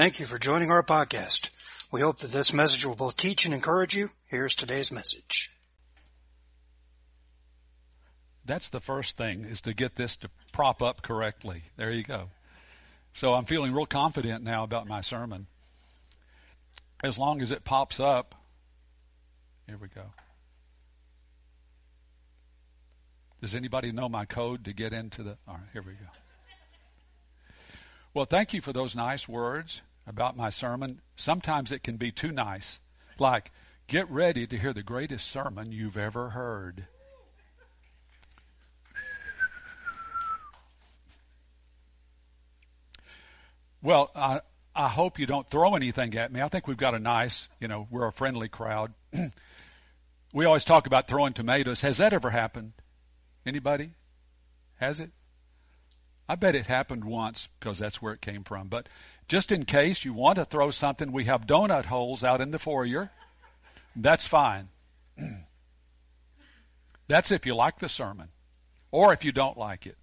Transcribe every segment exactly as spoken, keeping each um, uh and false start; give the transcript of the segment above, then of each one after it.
Thank you for joining our podcast. We hope that this message will both teach and encourage you. Here's today's message. That's the first thing, is to get this to prop up correctly. There you go. So I'm feeling real confident now about my sermon. As long as it pops up. Here we go. Does anybody know my code to get into the... All right, here we go. Well, thank you for those nice words about my sermon. Sometimes it can be too nice. Like, get ready to hear the greatest sermon you've ever heard. Well, I, I hope you don't throw anything at me. I think we've got a nice, you know, we're a friendly crowd. We always talk about throwing tomatoes. Has that ever happened? Anybody? Has it? I bet it happened once, because that's where it came from. But just in case you want to throw something, we have donut holes out in the foyer. That's fine. That's if you like the sermon or if you don't like it.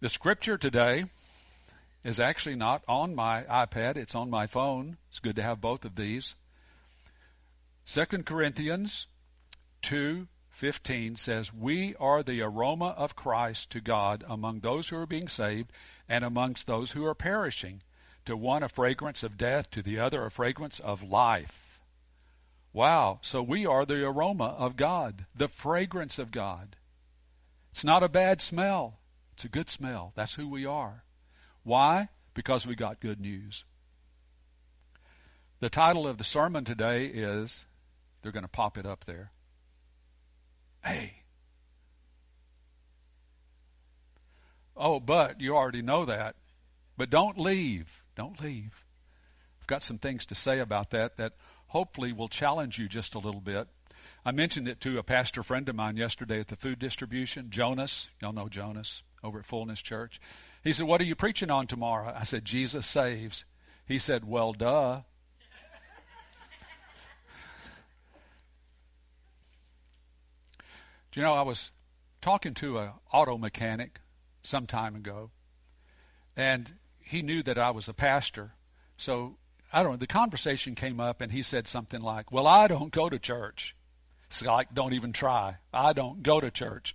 The scripture today is actually not on my iPad. It's on my phone. It's good to have both of these. Second Corinthians two fifteen says, we are the aroma of Christ to God among those who are being saved and amongst those who are perishing. To one a fragrance of death, to the other a fragrance of life. Wow, so we are the aroma of God, the fragrance of God. It's not a bad smell. It's a good smell. That's who we are. Why? Because we got good news. The title of the sermon today is... They're going to pop it up there. Hey. Oh, but you already know that. But don't leave. Don't leave. I've got some things to say about that that hopefully will challenge you just a little bit. I mentioned it to a pastor friend of mine yesterday at the food distribution, Jonas. Y'all know Jonas over at Fullness Church. He said, what are you preaching on tomorrow? I said, Jesus saves. He said, well, duh. You know, I was talking to an auto mechanic some time ago, and he knew that I was a pastor. So, I don't know, the conversation came up, and he said something like, well, I don't go to church. It's like, don't even try. I don't go to church.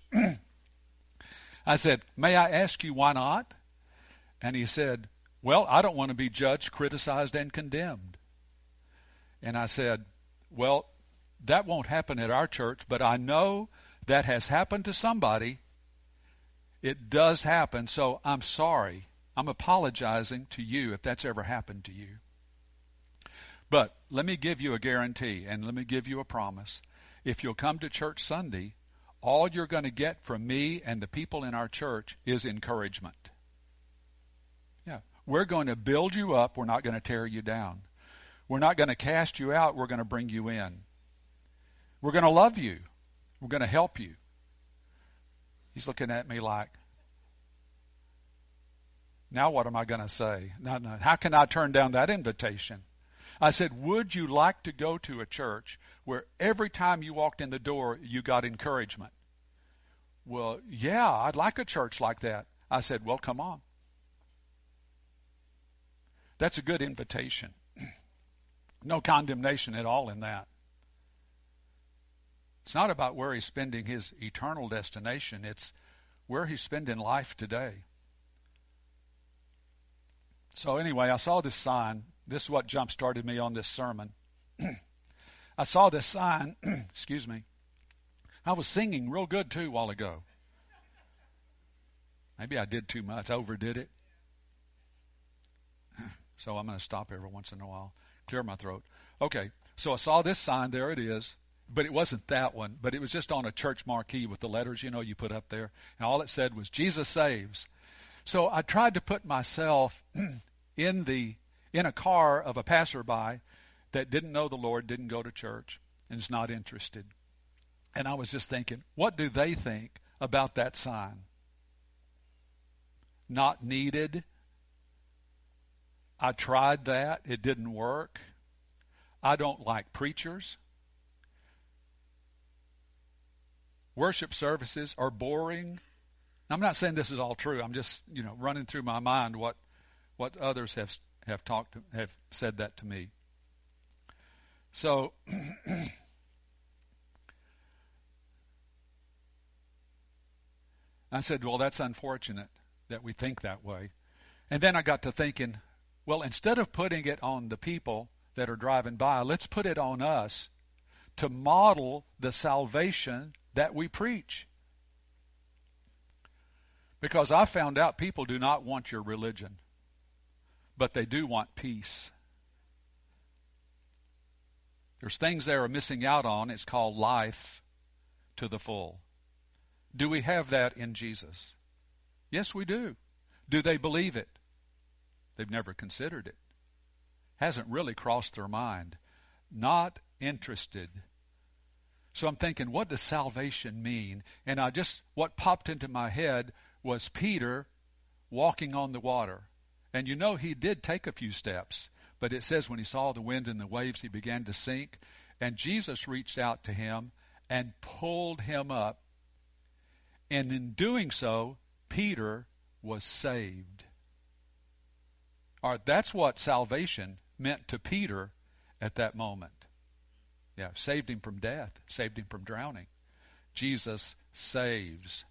I said, may I ask you why not? And he said, well, I don't want to be judged, criticized, and condemned. And I said, well, that won't happen at our church, but I know that has happened to somebody. It does happen, so I'm sorry. I'm apologizing to you if that's ever happened to you. But let me give you a guarantee, and let me give you a promise. If you'll come to church Sunday, all you're going to get from me and the people in our church is encouragement. Yeah, we're going to build you up. We're not going to tear you down. We're not going to cast you out. We're going to bring you in. We're going to love you. We're going to help you. He's looking at me like, now what am I going to say? No, no. How can I turn down that invitation? I said, would you like to go to a church where every time you walked in the door, you got encouragement? Well, yeah, I'd like a church like that. I said, well, come on. That's a good invitation. No condemnation at all in that. It's not about where he's spending his eternal destination. It's where he's spending life today. So anyway, I saw this sign. This is what jump-started me on this sermon. I saw this sign. Excuse me. I was singing real good, too, a while ago. Maybe I did too much. I overdid it. So I'm going to stop every once in a while. Clear my throat. Okay, so I saw this sign. There it is. But it wasn't that one, but it was just on a church marquee with the letters, you know, you put up there. And all it said was, Jesus saves. So I tried to put myself in the in a car of a passerby that didn't know the Lord, didn't go to church, and is not interested. And I was just thinking, what do they think about that sign? Not needed. I tried that. It didn't work. I don't like preachers. Worship services are boring. Now, I'm not saying this is all true. I'm just, you know, running through my mind what what others have have talked have said that to me. So I said, well, that's unfortunate that we think that way. And then I got to thinking, well, instead of putting it on the people that are driving by, let's put it on us to model the salvation that we preach. Because I found out people do not want your religion, but they do want peace. There's things they are missing out on. It's called life to the full. Do we have that in Jesus? Yes, we do. Do they believe it? They've never considered it. Hasn't really crossed their mind. Not interested. So I'm thinking, what does salvation mean? And I just, what popped into my head was Peter walking on the water. And you know he did take a few steps. But it says when he saw the wind and the waves, he began to sink. And Jesus reached out to him and pulled him up. And in doing so, Peter was saved. All right, that's what salvation meant to Peter at that moment. Yeah, saved him from death, saved him from drowning. Jesus saves.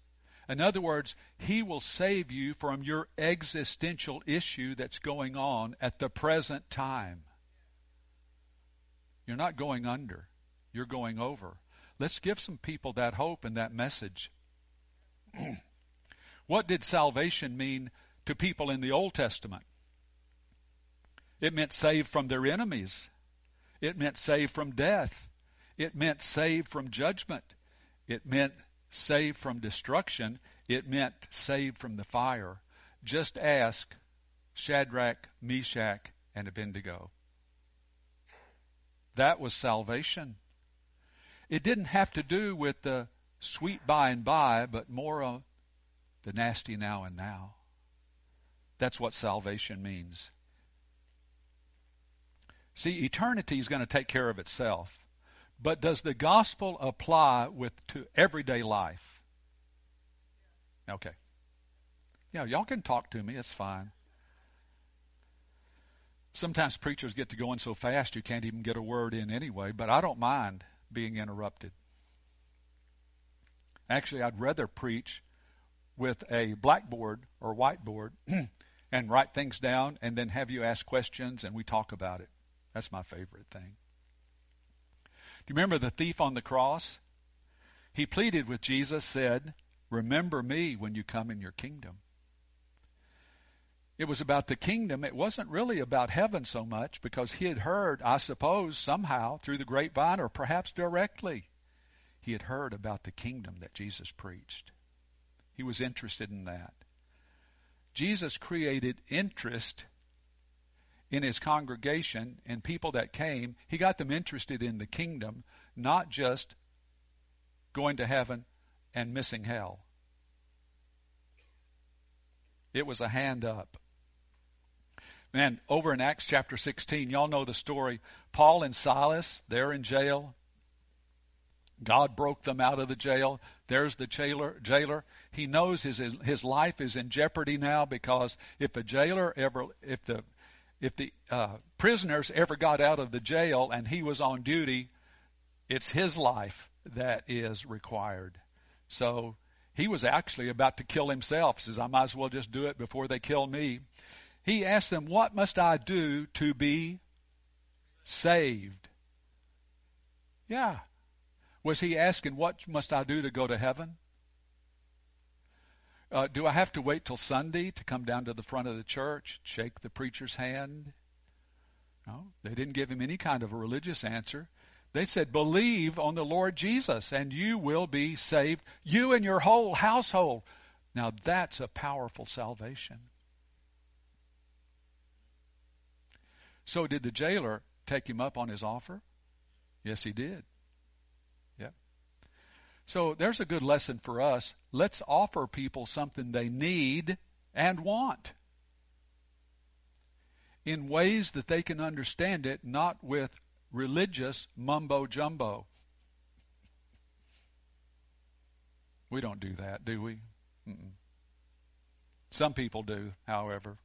In other words, he will save you from your existential issue that's going on at the present time. You're not going under. You're going over. Let's give some people that hope and that message. What did salvation mean to people in the Old Testament? It meant saved from their enemies. It meant saved from death. It meant saved from judgment. It meant saved from destruction. It meant saved from the fire. Just ask Shadrach, Meshach, and Abednego. That was salvation. It didn't have to do with the sweet by and by, but more of the nasty now and now. That's what salvation means. See, eternity is going to take care of itself. But does the gospel apply with to everyday life? Okay. Yeah, y'all can talk to me. It's fine. Sometimes preachers get to going so fast you can't even get a word in anyway, but I don't mind being interrupted. Actually, I'd rather preach with a blackboard or whiteboard and write things down and then have you ask questions and we talk about it. That's my favorite thing. Do you remember the thief on the cross? He pleaded with Jesus, said, "Remember me when you come in your kingdom." It was about the kingdom. It wasn't really about heaven so much because he had heard, I suppose, somehow through the grapevine or perhaps directly, he had heard about the kingdom that Jesus preached. He was interested in that. Jesus created interest in his congregation and people that came. He got them interested in the kingdom, not just going to heaven and missing hell. It was a hand up. Man, over in Acts chapter sixteen, y'all know the story. Paul and Silas, they're in jail. God broke them out of the jail. There's the jailer. jailer. He knows his his life is in jeopardy now because if a jailer ever, if the If the uh, prisoners ever got out of the jail and he was on duty, it's his life that is required. So he was actually about to kill himself. Says, I might as well just do it before they kill me. He asked them, what must I do to be saved? Yeah. Was he asking, what must I do to go to heaven? Uh, do I have to wait till Sunday to come down to the front of the church, shake the preacher's hand? No, they didn't give him any kind of a religious answer. They said, believe on the Lord Jesus and you will be saved, you and your whole household. Now that's a powerful salvation. So did the jailer take him up on his offer? Yes, he did. So there's a good lesson for us. Let's offer people something they need and want in ways that they can understand it, not with religious mumbo-jumbo. We don't do that, do we? Mm-mm. Some people do, however.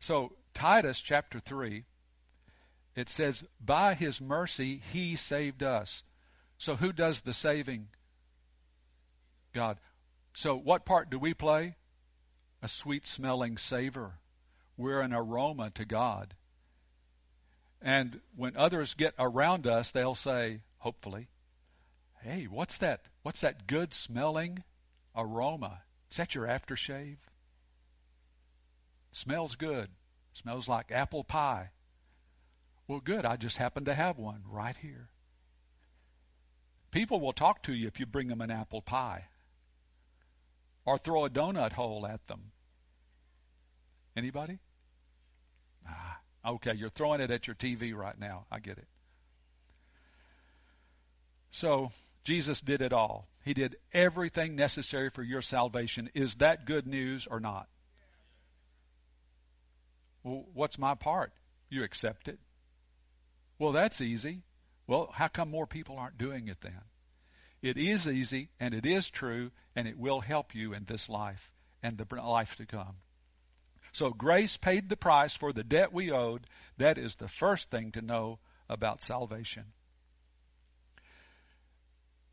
So Titus chapter three, it says, by his mercy he saved us. So who does the saving? God. So what part do we play? A sweet-smelling savor. We're an aroma to God. And when others get around us, they'll say, hopefully, hey, what's that? What's that good-smelling aroma? Is that your aftershave? Smells good. Smells like apple pie. Well, good. I just happen to have one right here. People will talk to you if you bring them an apple pie or throw a donut hole at them. Anybody? Ah, okay, you're throwing it at your T V right now. I get it. So Jesus did it all. He did everything necessary for your salvation. Is that good news or not? Well, what's my part? You accept it. Well, that's easy. Well, how come more people aren't doing it then? It is easy, and it is true, and it will help you in this life and the life to come. So grace paid the price for the debt we owed. That is the first thing to know about salvation.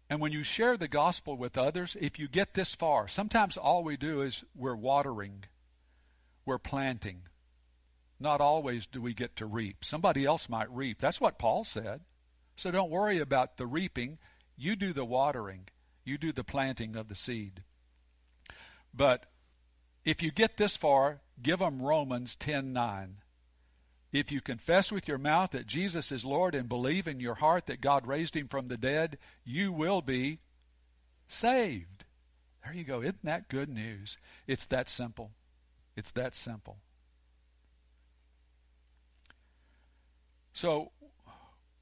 And when you share the gospel with others, if you get this far, sometimes all we do is we're watering, we're planting. Not always do we get to reap. Somebody else might reap. That's what Paul said. So don't worry about the reaping. You do the watering. You do the planting of the seed. But if you get this far, give them Romans ten nine. If you confess with your mouth that Jesus is Lord and believe in your heart that God raised him from the dead, you will be saved. There you go. Isn't that good news? It's that simple. It's that simple. So,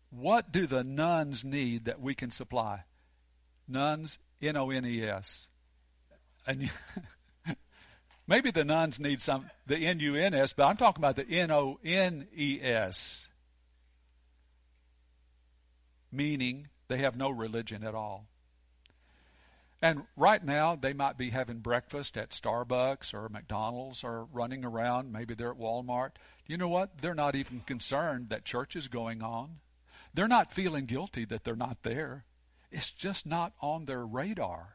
what do the nuns need that we can supply? Nuns, N O N E S. And maybe the nuns need some, the N U N S, but I'm talking about the N O N E S. Meaning they have no religion at all. And right now they might be having breakfast at Starbucks or McDonald's or running around. Maybe they're at Walmart. You know what? They're not even concerned that church is going on. They're not feeling guilty that they're not there. It's just not on their radar.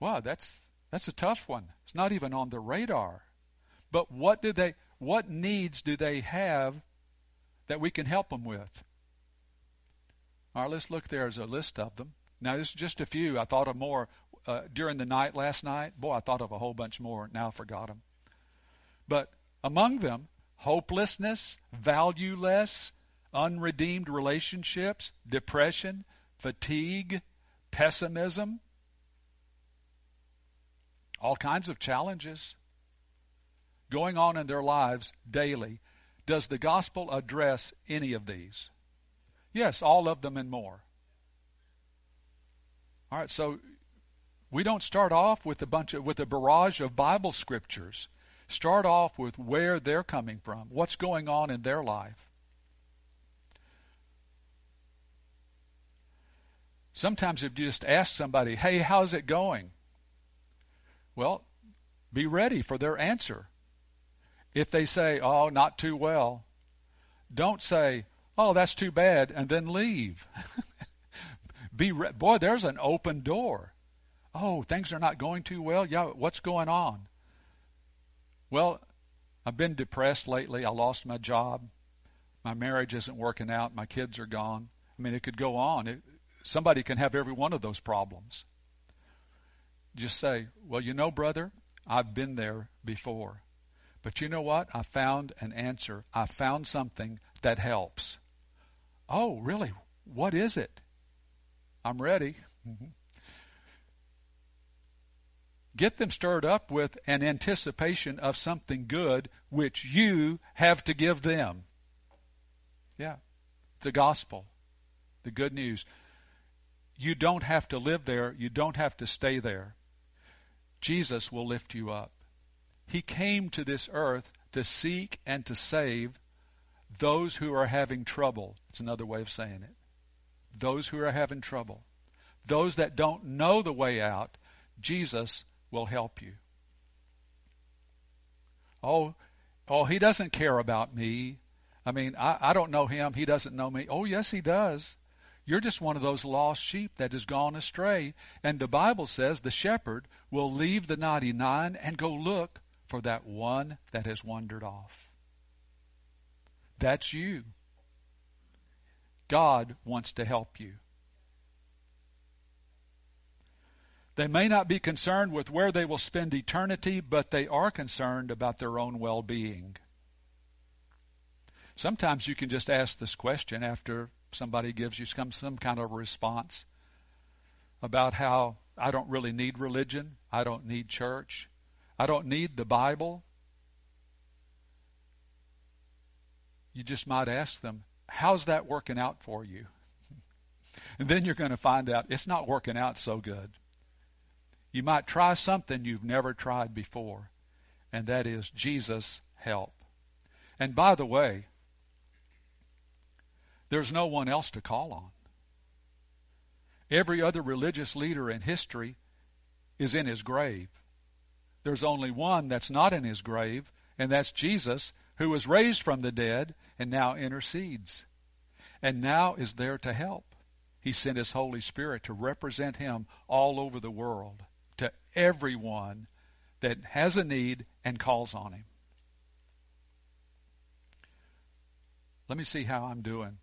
Wow, that's that's a tough one. It's not even on their radar. But what do they? What needs do they have that we can help them with? All right, let's look. There's a list of them. Now, this is just a few. I thought of more uh, during the night last night. Boy, I thought of a whole bunch more. Now I forgot them. But among them, hopelessness, valueless, unredeemed relationships, depression, fatigue, pessimism, all kinds of challenges going on in their lives daily. Does the gospel address any of these? Yes, all of them and more. All right, so we don't start off with a bunch of, with a barrage of Bible scriptures. Start off with where they're coming from, what's going on in their life. Sometimes if you just ask somebody, hey, how's it going? Well, be ready for their answer. If they say, oh, not too well, don't say, oh, that's too bad, and then leave. be re- Boy, there's an open door. Oh, things are not going too well. Yeah, what's going on? Well, I've been depressed lately. I lost my job. My marriage isn't working out. My kids are gone. I mean, it could go on. It, Somebody can have every one of those problems. Just say, well, you know, brother, I've been there before. But you know what? I found an answer. I found something that helps. Oh, really? What is it? I'm ready. Mm-hmm. Get them stirred up with an anticipation of something good, which you have to give them. Yeah, the gospel, the good news. You don't have to live there. You don't have to stay there. Jesus will lift you up. He came to this earth to seek and to save those who are having trouble. It's another way of saying it. Those who are having trouble. Those that don't know the way out, Jesus will help you. Oh, oh, he doesn't care about me. I mean, I, I don't know him. He doesn't know me. Oh, yes, he does. You're just one of those lost sheep that has gone astray. And the Bible says the shepherd will leave the ninety-nine and go look for that one that has wandered off. That's you. God wants to help you. They may not be concerned with where they will spend eternity, but they are concerned about their own well-being. Sometimes you can just ask this question after somebody gives you some, some kind of response about how I don't really need religion. I don't need church. I don't need the Bible. You just might ask them, how's that working out for you? And then you're going to find out it's not working out so good. You might try something you've never tried before, and that is Jesus' help. And by the way, there's no one else to call on. Every other religious leader in history is in his grave. There's only one that's not in his grave, and that's Jesus, who was raised from the dead and now intercedes, and now is there to help. He sent his Holy Spirit to represent him all over the world, to everyone that has a need and calls on him. Let me see how I'm doing.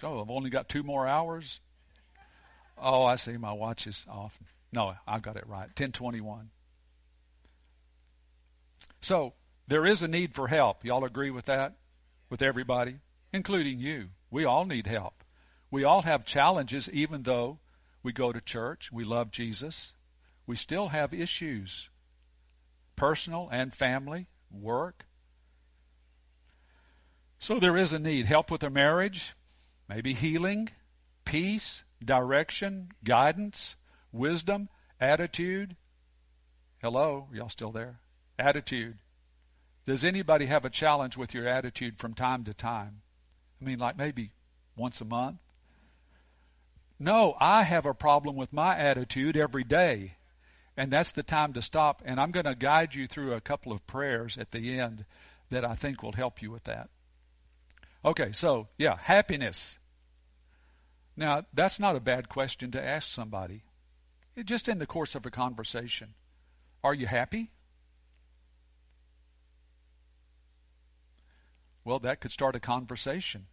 So I've only got two more hours. Oh, I see my watch is off. No, I've got it right. ten twenty-one. So there is a need for help. Y'all agree with that? With everybody, including you. We all need help. We all have challenges even though we go to church, we love Jesus. We still have issues, personal and family, work. So there is a need. Help with a marriage, maybe healing, peace, direction, guidance, wisdom, attitude. Hello, y'all still there? Attitude. Does anybody have a challenge with your attitude from time to time? I mean, like maybe once a month? No, I have a problem with my attitude every day, and that's the time to stop, and I'm going to guide you through a couple of prayers at the end that I think will help you with that. Okay, so, yeah, happiness. Now, that's not a bad question to ask somebody. It, just in the course of a conversation. Are you happy? Well, that could start a conversation.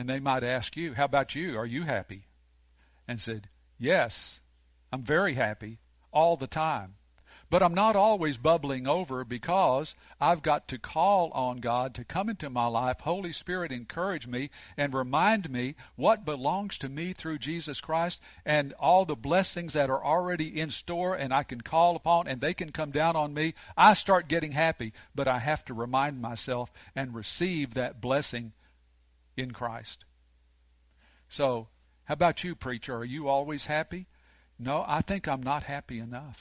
And they might ask you, how about you? Are you happy? And said, yes, I'm very happy all the time. But I'm not always bubbling over because I've got to call on God to come into my life. Holy Spirit, encourage me and remind me what belongs to me through Jesus Christ and all the blessings that are already in store and I can call upon and they can come down on me. I start getting happy, but I have to remind myself and receive that blessing in Christ. So, how about you, preacher? Are you always happy? No, I think I'm not happy enough.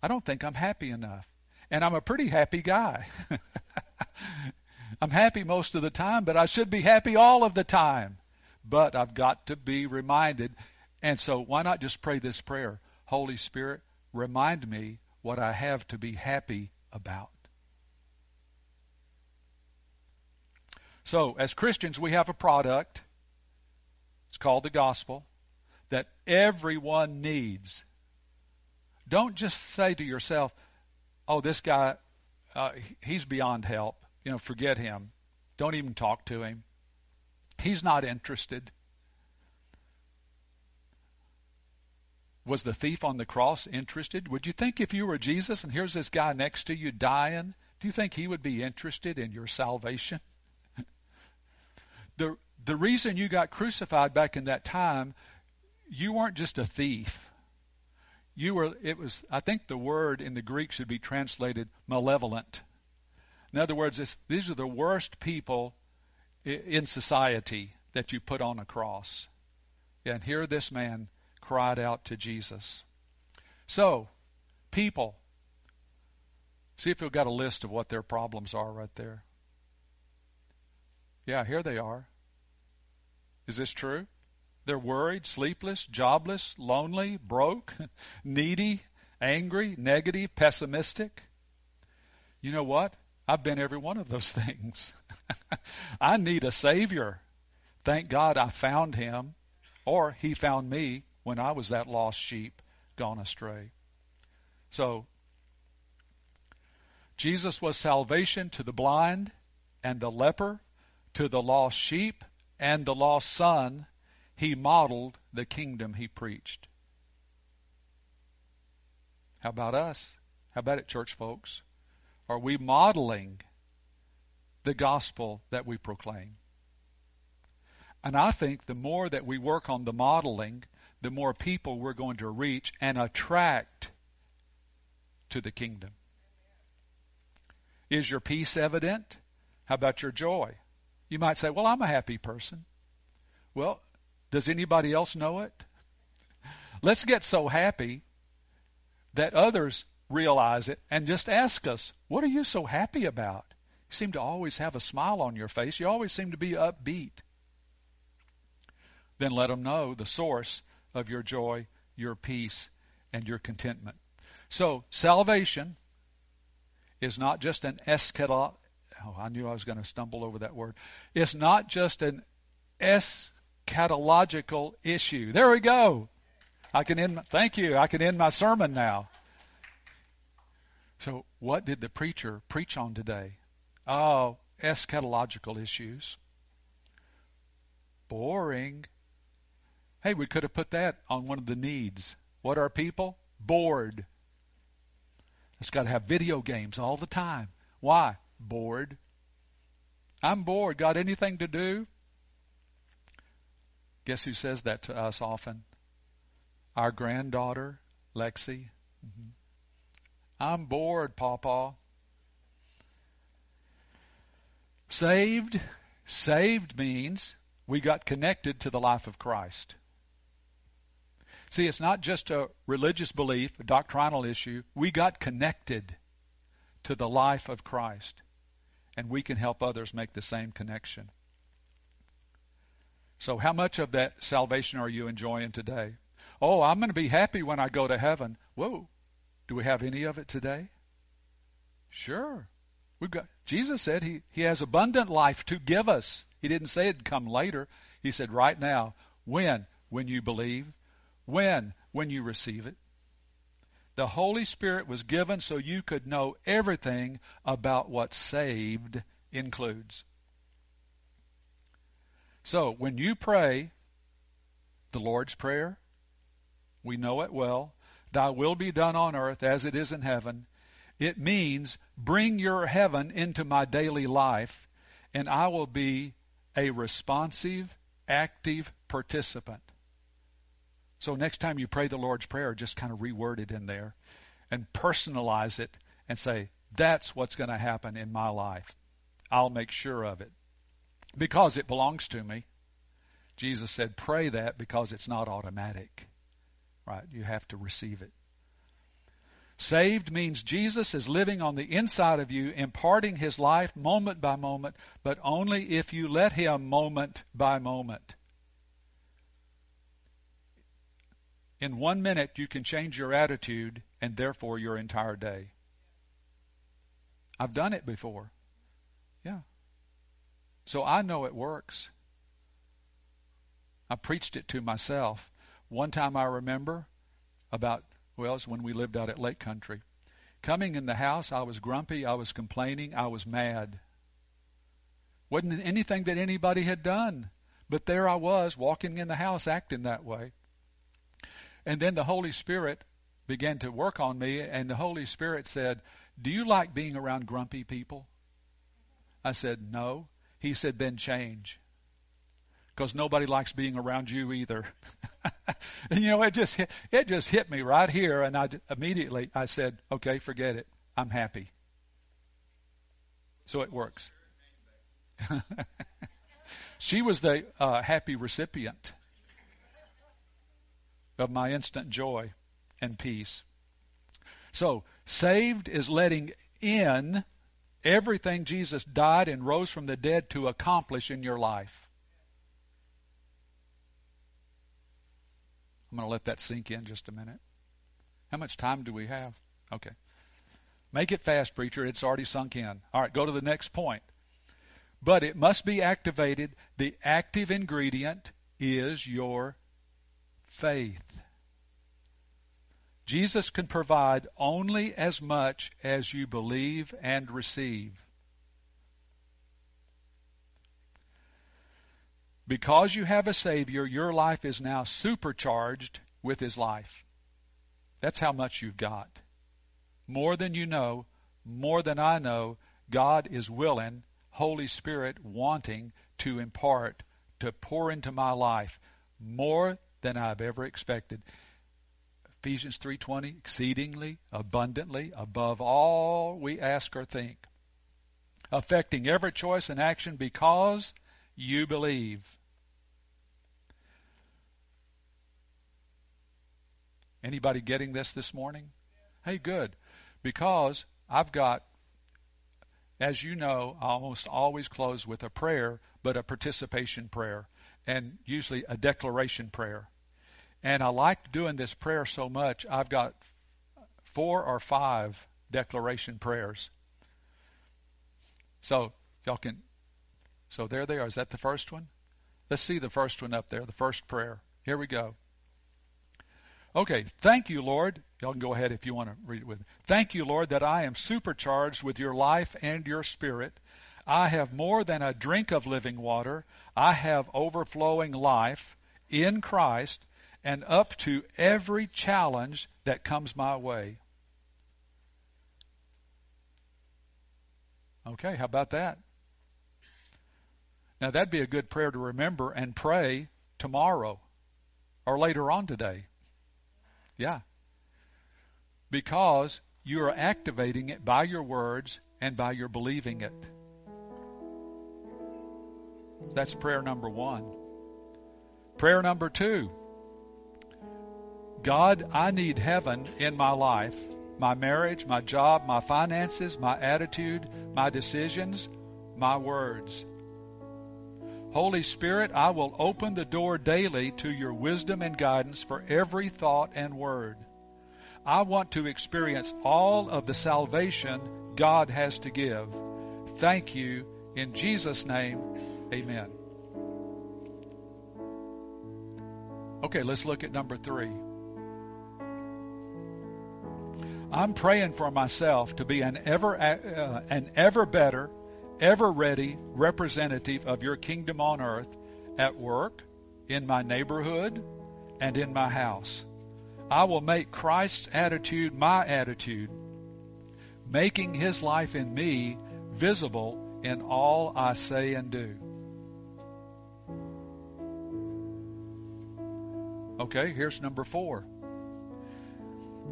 I don't think I'm happy enough. And I'm a pretty happy guy. I'm happy most of the time, but I should be happy all of the time. But I've got to be reminded. And so why not just pray this prayer? Holy Spirit, remind me what I have to be happy about. So as Christians, we have a product. It's called the gospel that everyone needs. Don't just say to yourself, oh, this guy, uh, he's beyond help. You know, forget him. Don't even talk to him. He's not interested. Was the thief on the cross interested? Would you think if you were Jesus and here's this guy next to you dying, do you think he would be interested in your salvation? the The reason you got crucified back in that time, you weren't just a thief. You were, it was, I think the word in the Greek should be translated malevolent. In other words, it's, these are the worst people in society that you put on a cross. And here this man cried out to Jesus. So, people, see if you've got a list of what their problems are right there. Yeah, here they are. Is this true? They're worried, sleepless, jobless, lonely, broke, needy, angry, negative, pessimistic. You know what? I've been every one of those things. I need a Savior. Thank God I found him, or he found me when I was that lost sheep gone astray. So, Jesus was salvation to the blind and the leper, to the lost sheep and the lost son. He modeled the kingdom he preached. How about us? How about it, church folks? Are we modeling the gospel that we proclaim? And I think the more that we work on the modeling, the more people we're going to reach and attract to the kingdom. Is your peace evident? How about your joy? You might say, well, I'm a happy person. Well, does anybody else know it? Let's get so happy that others realize it and just ask us, what are you so happy about? You seem to always have a smile on your face. You always seem to be upbeat. Then let them know the source of your joy, your peace, and your contentment. So salvation is not just an eschatological. Oh, I knew I was going to stumble over that word. It's not just an eschatological issue. There we go. I can end. My, thank you. I can end my sermon now. So, what did the preacher preach on today? Oh, eschatological issues. Boring. Hey, we could have put that on one of the needs. What are people? Bored. It's got to have video games all the time. Why? Bored. I'm bored. Got anything to do? Guess who says that to us often? Our granddaughter, Lexi. Mm-hmm. I'm bored, Pawpaw. Saved. Saved means we got connected to the life of Christ. See, it's not just a religious belief, a doctrinal issue. We got connected to the life of Christ, and we can help others make the same connection. So how much of that salvation are you enjoying today? Oh, I'm going to be happy when I go to heaven. Whoa. Do we have any of it today? Sure. We've got. Jesus said he, he has abundant life to give us. He didn't say it'd come later. He said right now. When? When you believe. When? When you receive it. The Holy Spirit was given so you could know everything about what saved includes. So when you pray the Lord's Prayer, we know it well, Thy will be done on earth as it is in heaven. It means bring your heaven into my daily life, and I will be a responsive, active participant. So next time you pray the Lord's Prayer, just kind of reword it in there and personalize it and say, that's what's going to happen in my life. I'll make sure of it because it belongs to me. Jesus said, pray that because it's not automatic. Right, you have to receive it. Saved means Jesus is living on the inside of you, imparting his life moment by moment, but only if you let him moment by moment. In one minute, you can change your attitude and therefore your entire day. I've done it before. Yeah. So I know it works. I preached it to myself. One time I remember about, well, it's when we lived out at Lake Country. Coming in the house, I was grumpy, I was complaining, I was mad. Wasn't anything that anybody had done. But there I was, walking in the house, acting that way. And then the Holy Spirit began to work on me, and the Holy Spirit said, do you like being around grumpy people? I said, no. He said, then change. Because nobody likes being around you either. And you know, it just hit, it just hit me right here, and I immediately I said, okay, forget it. I'm happy. So it works. She was the uh, happy recipient of my instant joy and peace. So saved is letting in everything Jesus died and rose from the dead to accomplish in your life. I'm going to let that sink in just a minute. How much time do we have? Okay. Make it fast, preacher. It's already sunk in. All right, go to the next point. But it must be activated. The active ingredient is your faith. Jesus can provide only as much as you believe and receive. Because you have a Savior, your life is now supercharged with His life. That's how much you've got. More than you know, more than I know, God is willing, Holy Spirit wanting to impart, to pour into my life more than I've ever expected. Ephesians three twenty, exceedingly, abundantly, above all we ask or think, affecting every choice and action because you believe. Anybody getting this this morning? Yeah. Hey, good. Because I've got, as you know, I almost always close with a prayer, but a participation prayer, and usually a declaration prayer. And I like doing this prayer so much, I've got four or five declaration prayers. So y'all can, so there they are. Is that the first one? Let's see the first one up there, the first prayer. Here we go. Okay, thank you, Lord. Y'all can go ahead if you want to read it with me. Thank you, Lord, that I am supercharged with your life and your spirit. I have more than a drink of living water. I have overflowing life in Christ, and up to every challenge that comes my way. Okay, how about that? Now, that'd be a good prayer to remember and pray tomorrow or later on today. Yeah. Because you are activating it by your words and by your believing it. That's prayer number one. Prayer number two. God, I need heaven in my life, my marriage, my job, my finances, my attitude, my decisions, my words. Holy Spirit, I will open the door daily to your wisdom and guidance for every thought and word. I want to experience all of the salvation God has to give. Thank you. In Jesus' name, amen. Okay, let's look at number three. I'm praying for myself to be an ever uh, an ever better, ever ready representative of your kingdom on earth, at work, in my neighborhood, and in my house. I will make Christ's attitude my attitude, making his life in me visible in all I say and do. Okay, here's number four.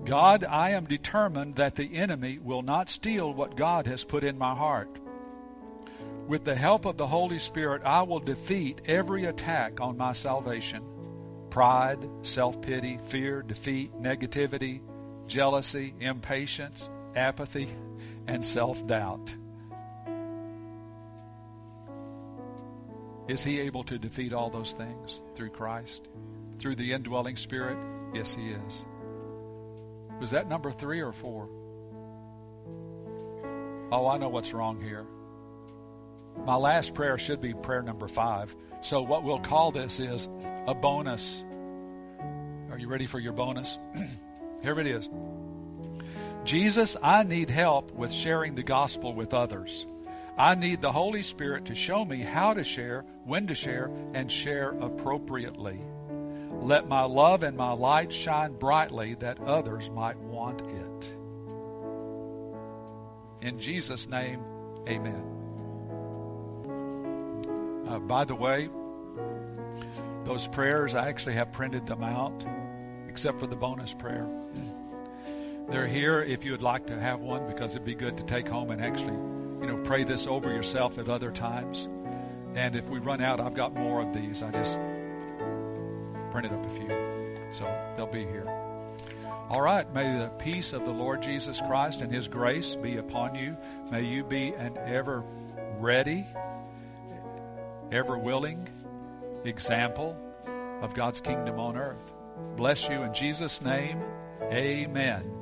God, I am determined that the enemy will not steal what God has put in my heart. With the help of the Holy Spirit, I will defeat every attack on my salvation. Pride, self-pity, fear, defeat, negativity, jealousy, impatience, apathy, and self-doubt. Is he able to defeat all those things through Christ? Through the indwelling Spirit? Yes, he is. Was that number three or four? Oh, I know what's wrong here. My last prayer should be prayer number five. So what we'll call this is a bonus. Are you ready for your bonus? Here it is. Jesus, I need help with sharing the gospel with others. I need the Holy Spirit to show me how to share, when to share, and share appropriately. Let my love and my light shine brightly that others might want it. In Jesus' name, amen. Uh, by the way, those prayers, I actually have printed them out, except for the bonus prayer. They're here if you would like to have one, because it'd be good to take home and actually, you know, pray this over yourself at other times. And if we run out, I've got more of these. I just printed up a few, so they'll be here. All right, may the peace of the Lord Jesus Christ and His grace be upon you. May you be an ever ready, ever willing example of God's kingdom on earth. bless you in Jesus' name. Amen.